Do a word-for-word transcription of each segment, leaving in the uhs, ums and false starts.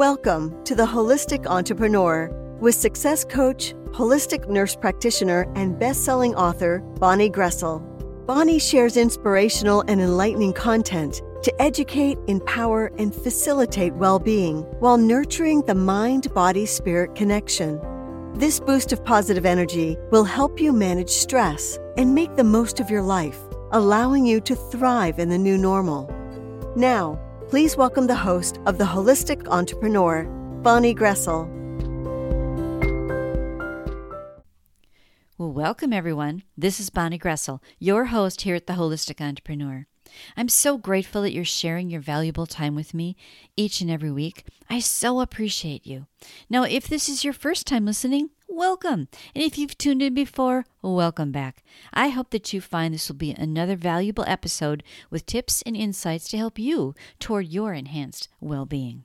Welcome to The Holistic Entrepreneur with success coach, holistic nurse practitioner, and best-selling author, Bonnie Groessl. Bonnie shares inspirational and enlightening content to educate, empower, and facilitate well-being while nurturing the mind-body-spirit connection. This boost of positive energy will help you manage stress and make the most of your life, allowing you to thrive in the new normal. Now, please welcome the host of The Holistic Entrepreneur, Bonnie Groessl. Well, welcome everyone. This is Bonnie Groessl, your host here at The Holistic Entrepreneur. I'm so grateful that you're sharing your valuable time with me each and every week. I so appreciate you. Now, if this is your first time listening, welcome. And if you've tuned in before, welcome back. I hope that you find this will be another valuable episode with tips and insights to help you toward your enhanced well-being.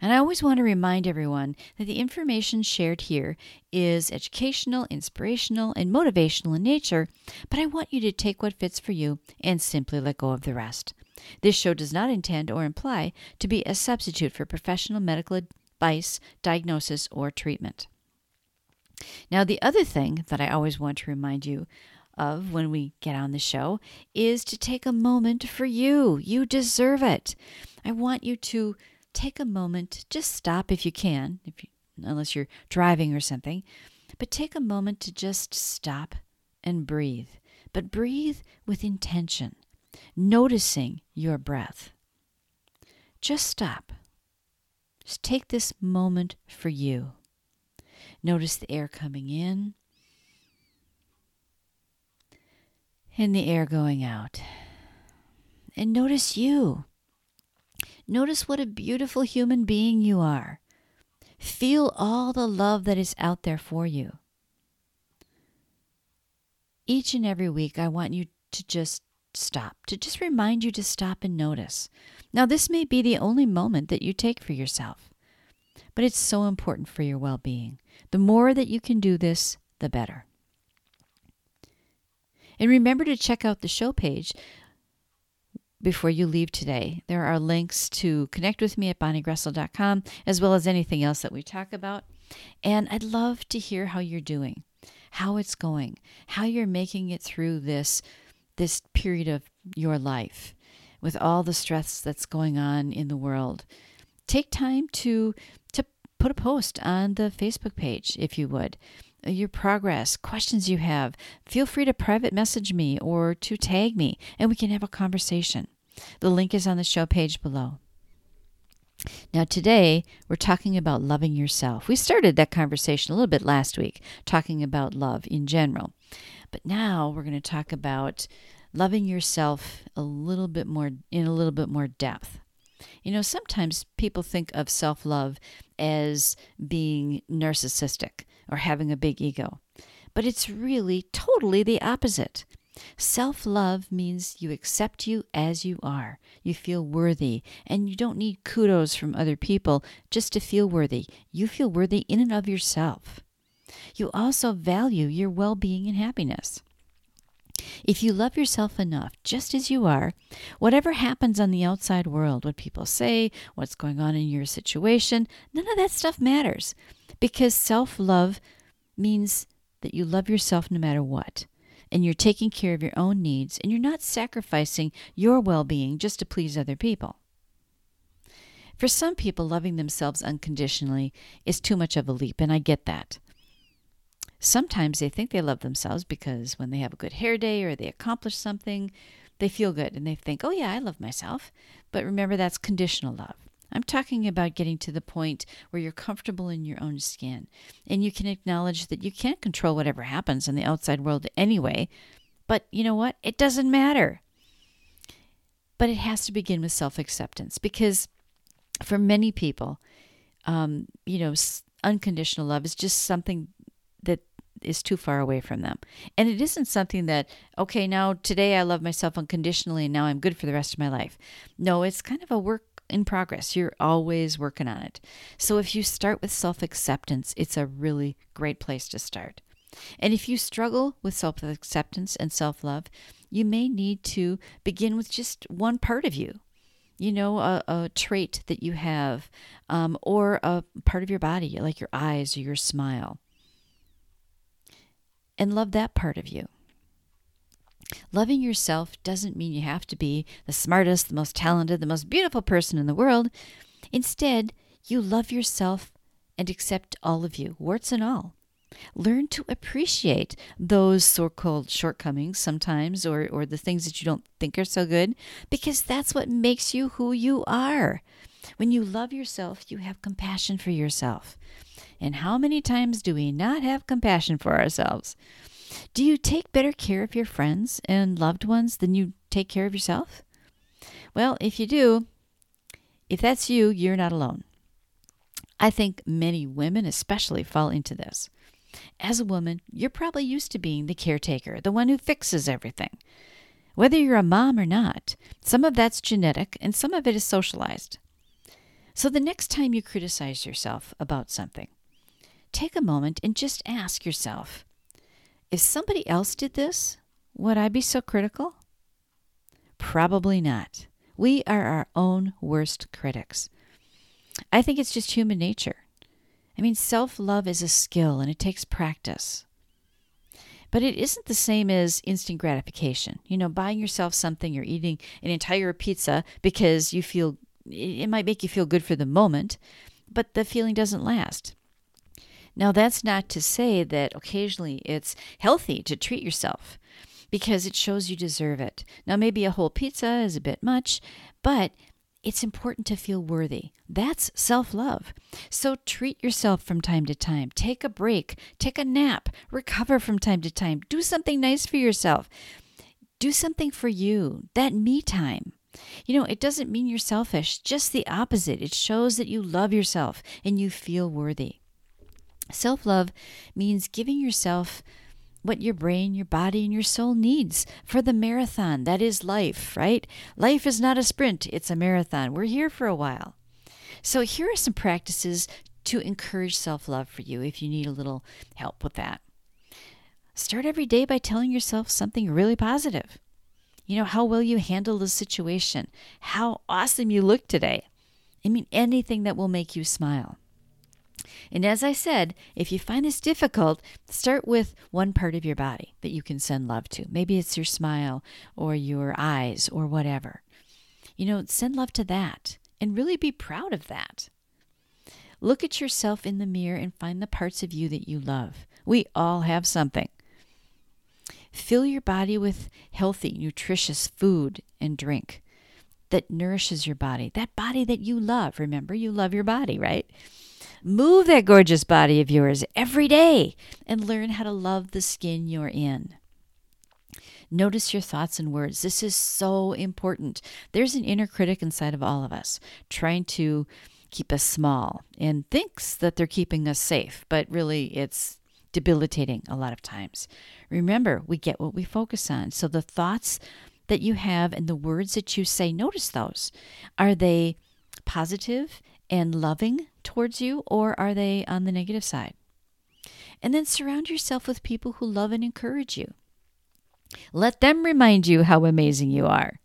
And I always want to remind everyone that the information shared here is educational, inspirational, and motivational in nature, but I want you to take what fits for you and simply let go of the rest. This show does not intend or imply to be a substitute for professional medical advice, diagnosis, or treatment. Now, the other thing that I always want to remind you of when we get on the show is to take a moment for you. You deserve it. I want you to take a moment, just stop if you can, if you, unless you're driving or something, but take a moment to just stop and breathe. But breathe with intention, noticing your breath. Just stop. Just take this moment for you. Notice the air coming in and the air going out. And notice you. Notice what a beautiful human being you are. Feel all the love that is out there for you. Each and every week, I want you to just stop, to just remind you to stop and notice. Now, this may be the only moment that you take for yourself, but it's so important for your well-being. The more that you can do this, the better. And remember to check out the show page before you leave today. There are links to connect with me at bonnie groessl dot com, as well as anything else that we talk about. And I'd love to hear how you're doing, how it's going, how you're making it through this, this period of your life with all the stress that's going on in the world. Take time to, to put a post on the Facebook page, if you would, your progress, questions you have. Feel free to private message me or to tag me, and we can have a conversation. The link is on the show page below. Now today, we're talking about loving yourself. We started that conversation a little bit last week, talking about love in general. But now we're going to talk about loving yourself a little bit more, in a little bit more depth. You know, sometimes people think of self-love as being narcissistic or having a big ego, but it's really totally the opposite. Self-love means you accept you as you are. You feel worthy, and you don't need kudos from other people just to feel worthy. You feel worthy in and of yourself. You also value your well-being and happiness. If you love yourself enough, just as you are, whatever happens on the outside world, what people say, what's going on in your situation, none of that stuff matters, because self-love means that you love yourself no matter what, and you're taking care of your own needs, and you're not sacrificing your well-being just to please other people. For some people, loving themselves unconditionally is too much of a leap, and I get that. Sometimes they think they love themselves because when they have a good hair day or they accomplish something, they feel good and they think, oh yeah, I love myself. But remember, that's conditional love. I'm talking about getting to the point where you're comfortable in your own skin and you can acknowledge that you can't control whatever happens in the outside world anyway. But you know what? It doesn't matter. But it has to begin with self-acceptance, because for many people, um, you know, unconditional love is just something that is too far away from them. And it isn't something that, okay, now today I love myself unconditionally and now I'm good for the rest of my life. No, it's kind of a work in progress. You're always working on it. So if you start with self-acceptance, it's a really great place to start. And if you struggle with self-acceptance and self-love, you may need to begin with just one part of you. you know, a, a trait that you have, um, or a part of your body, like your eyes or your smile. And love that part of you. Loving yourself doesn't mean you have to be the smartest, the most talented, the most beautiful person in the world. Instead, you love yourself and accept all of you, warts and all. Learn to appreciate those so-called shortcomings sometimes, or, or the things that you don't think are so good, because that's what makes you who you are. When you love yourself, you have compassion for yourself. And how many times do we not have compassion for ourselves? Do you take better care of your friends and loved ones than you take care of yourself? Well, if you do, if that's you, you're not alone. I think many women especially fall into this. As a woman, you're probably used to being the caretaker, the one who fixes everything. Whether you're a mom or not, some of that's genetic and some of it is socialized. So the next time you criticize yourself about something, take a moment and just ask yourself, if somebody else did this, would I be so critical? Probably not. We are our own worst critics. I think it's just human nature. I mean, self-love is a skill and it takes practice. But it isn't the same as instant gratification. You know, buying yourself something or eating an entire pizza because you feel it might make you feel good for the moment, but the feeling doesn't last. Now, that's not to say that occasionally it's healthy to treat yourself because it shows you deserve it. Now, maybe a whole pizza is a bit much, but it's important to feel worthy. That's self-love. So treat yourself from time to time. Take a break. Take a nap. Recover from time to time. Do something nice for yourself. Do something for you. That me time. You know, it doesn't mean you're selfish. Just the opposite. It shows that you love yourself and you feel worthy. Self-love means giving yourself what your brain, your body, and your soul needs for the marathon. That is life, right? Life is not a sprint. It's a marathon. We're here for a while. So here are some practices to encourage self-love for you if you need a little help with that. Start every day by telling yourself something really positive. You know, how well you handle the situation. How awesome you look today. I mean, anything that will make you smile. And as I said, if you find this difficult, start with one part of your body that you can send love to. Maybe it's your smile or your eyes or whatever. You know, send love to that and really be proud of that. Look at yourself in the mirror and find the parts of you that you love. We all have something. Fill your body with healthy, nutritious food and drink that nourishes your body. That body that you love. Remember, you love your body, right? Move that gorgeous body of yours every day and learn how to love the skin you're in. Notice your thoughts and words. This is so important. There's an inner critic inside of all of us trying to keep us small and thinks that they're keeping us safe, but really it's debilitating a lot of times. Remember, we get what we focus on. So the thoughts that you have and the words that you say, notice those. Are they positive and loving towards you, or are they on the negative side? And then surround yourself with people who love and encourage you. Let them remind you how amazing you are.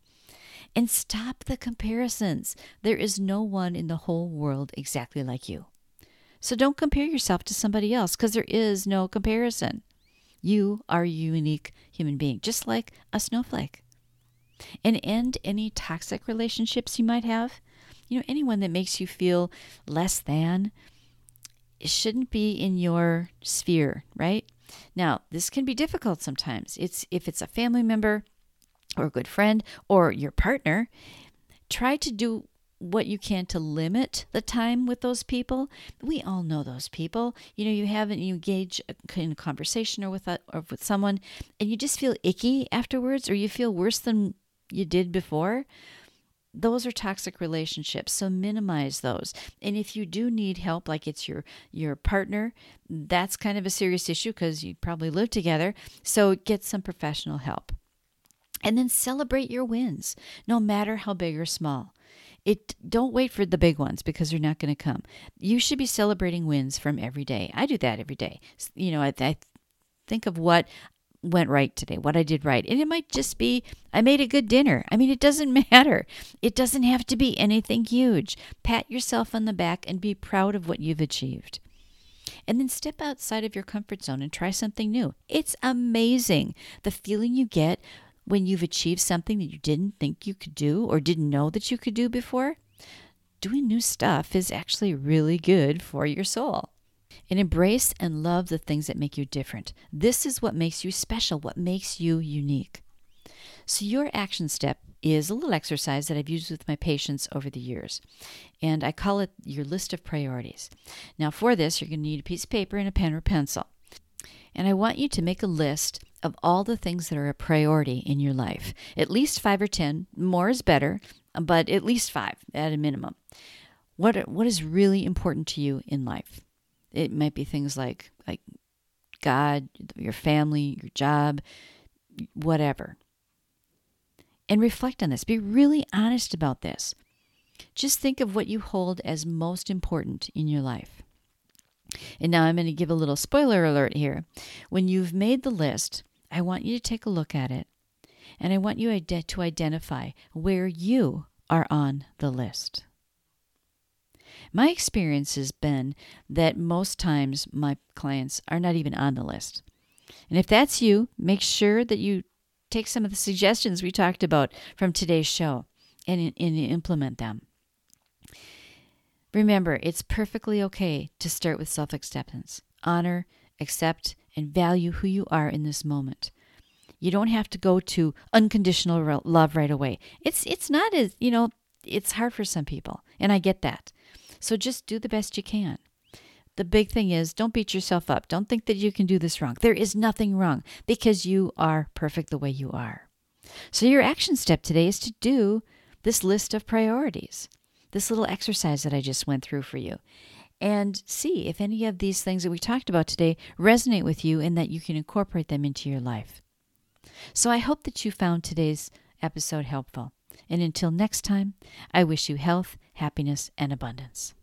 And stop the comparisons. There is no one in the whole world exactly like you. So don't compare yourself to somebody else because there is no comparison. You are a unique human being, just like a snowflake. And end any toxic relationships you might have. You know, anyone that makes you feel less than shouldn't be in your sphere, right? Now, this can be difficult sometimes. It's if it's a family member or a good friend or your partner, try to do what you can to limit the time with those people. We all know those people. You know, you haven't you engage in a conversation or with a, or with someone and you just feel icky afterwards or you feel worse than you did before. Those are toxic relationships, so minimize those. And if you do need help, like it's your, your partner, that's kind of a serious issue because you probably live together, so get some professional help. And then celebrate your wins, no matter how big or small. It don't wait for the big ones because they're not going to come. You should be celebrating wins from every day. I do that every day. You know, I, I think of what went right today, what I did right. And it might just be I made a good dinner. I mean, it doesn't matter. It doesn't have to be anything huge. Pat yourself on the back and be proud of what you've achieved. And then step outside of your comfort zone and try something new. It's amazing the feeling you get when you've achieved something that you didn't think you could do or didn't know that you could do before. Doing new stuff is actually really good for your soul. And embrace and love the things that make you different. This is what makes you special, what makes you unique. So your action step is a little exercise that I've used with my patients over the years. And I call it your list of priorities. Now for this, you're going to need a piece of paper and a pen or pencil. And I want you to make a list of all the things that are a priority in your life. At least five or ten. More is better, but at least five at a minimum. What What is really important to you in life? It might be things like like God, your family, your job, whatever. And reflect on this. Be really honest about this. Just think of what you hold as most important in your life. And now I'm going to give a little spoiler alert here. When you've made the list, I want you to take a look at it. And I want you to identify where you are on the list. My experience has been that most times my clients are not even on the list. And if that's you, make sure that you take some of the suggestions we talked about from today's show and, and implement them. Remember, it's perfectly okay to start with self-acceptance. Honor, accept, and value who you are in this moment. You don't have to go to unconditional love right away. It's it's not as, you know, it's hard for some people, and I get that. So just do the best you can. The big thing is don't beat yourself up. Don't think that you can do this wrong. There is nothing wrong because you are perfect the way you are. So your action step today is to do this list of priorities, this little exercise that I just went through for you, and see if any of these things that we talked about today resonate with you and that you can incorporate them into your life. So I hope that you found today's episode helpful. And until next time, I wish you health, happiness, and abundance.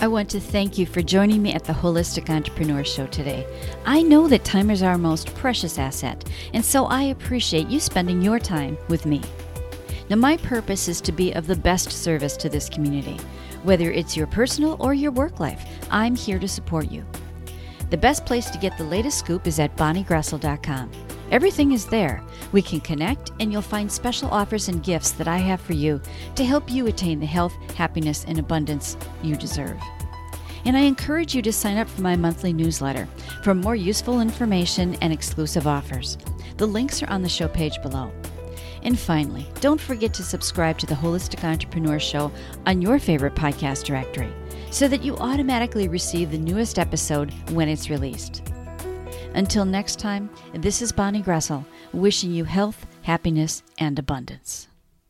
I want to thank you for joining me at the Holistic Entrepreneur Show today. I know that time is our most precious asset, and so I appreciate you spending your time with me. Now, my purpose is to be of the best service to this community. Whether it's your personal or your work life, I'm here to support you. The best place to get the latest scoop is at bonnie groessl dot com. Everything is there. We can connect, and you'll find special offers and gifts that I have for you to help you attain the health, happiness, and abundance you deserve. And I encourage you to sign up for my monthly newsletter for more useful information and exclusive offers. The links are on the show page below. And finally, don't forget to subscribe to the Holistic Entrepreneur Show on your favorite podcast directory so that you automatically receive the newest episode when it's released. Until next time, this is Bonnie Groessl, wishing you health, happiness, and abundance.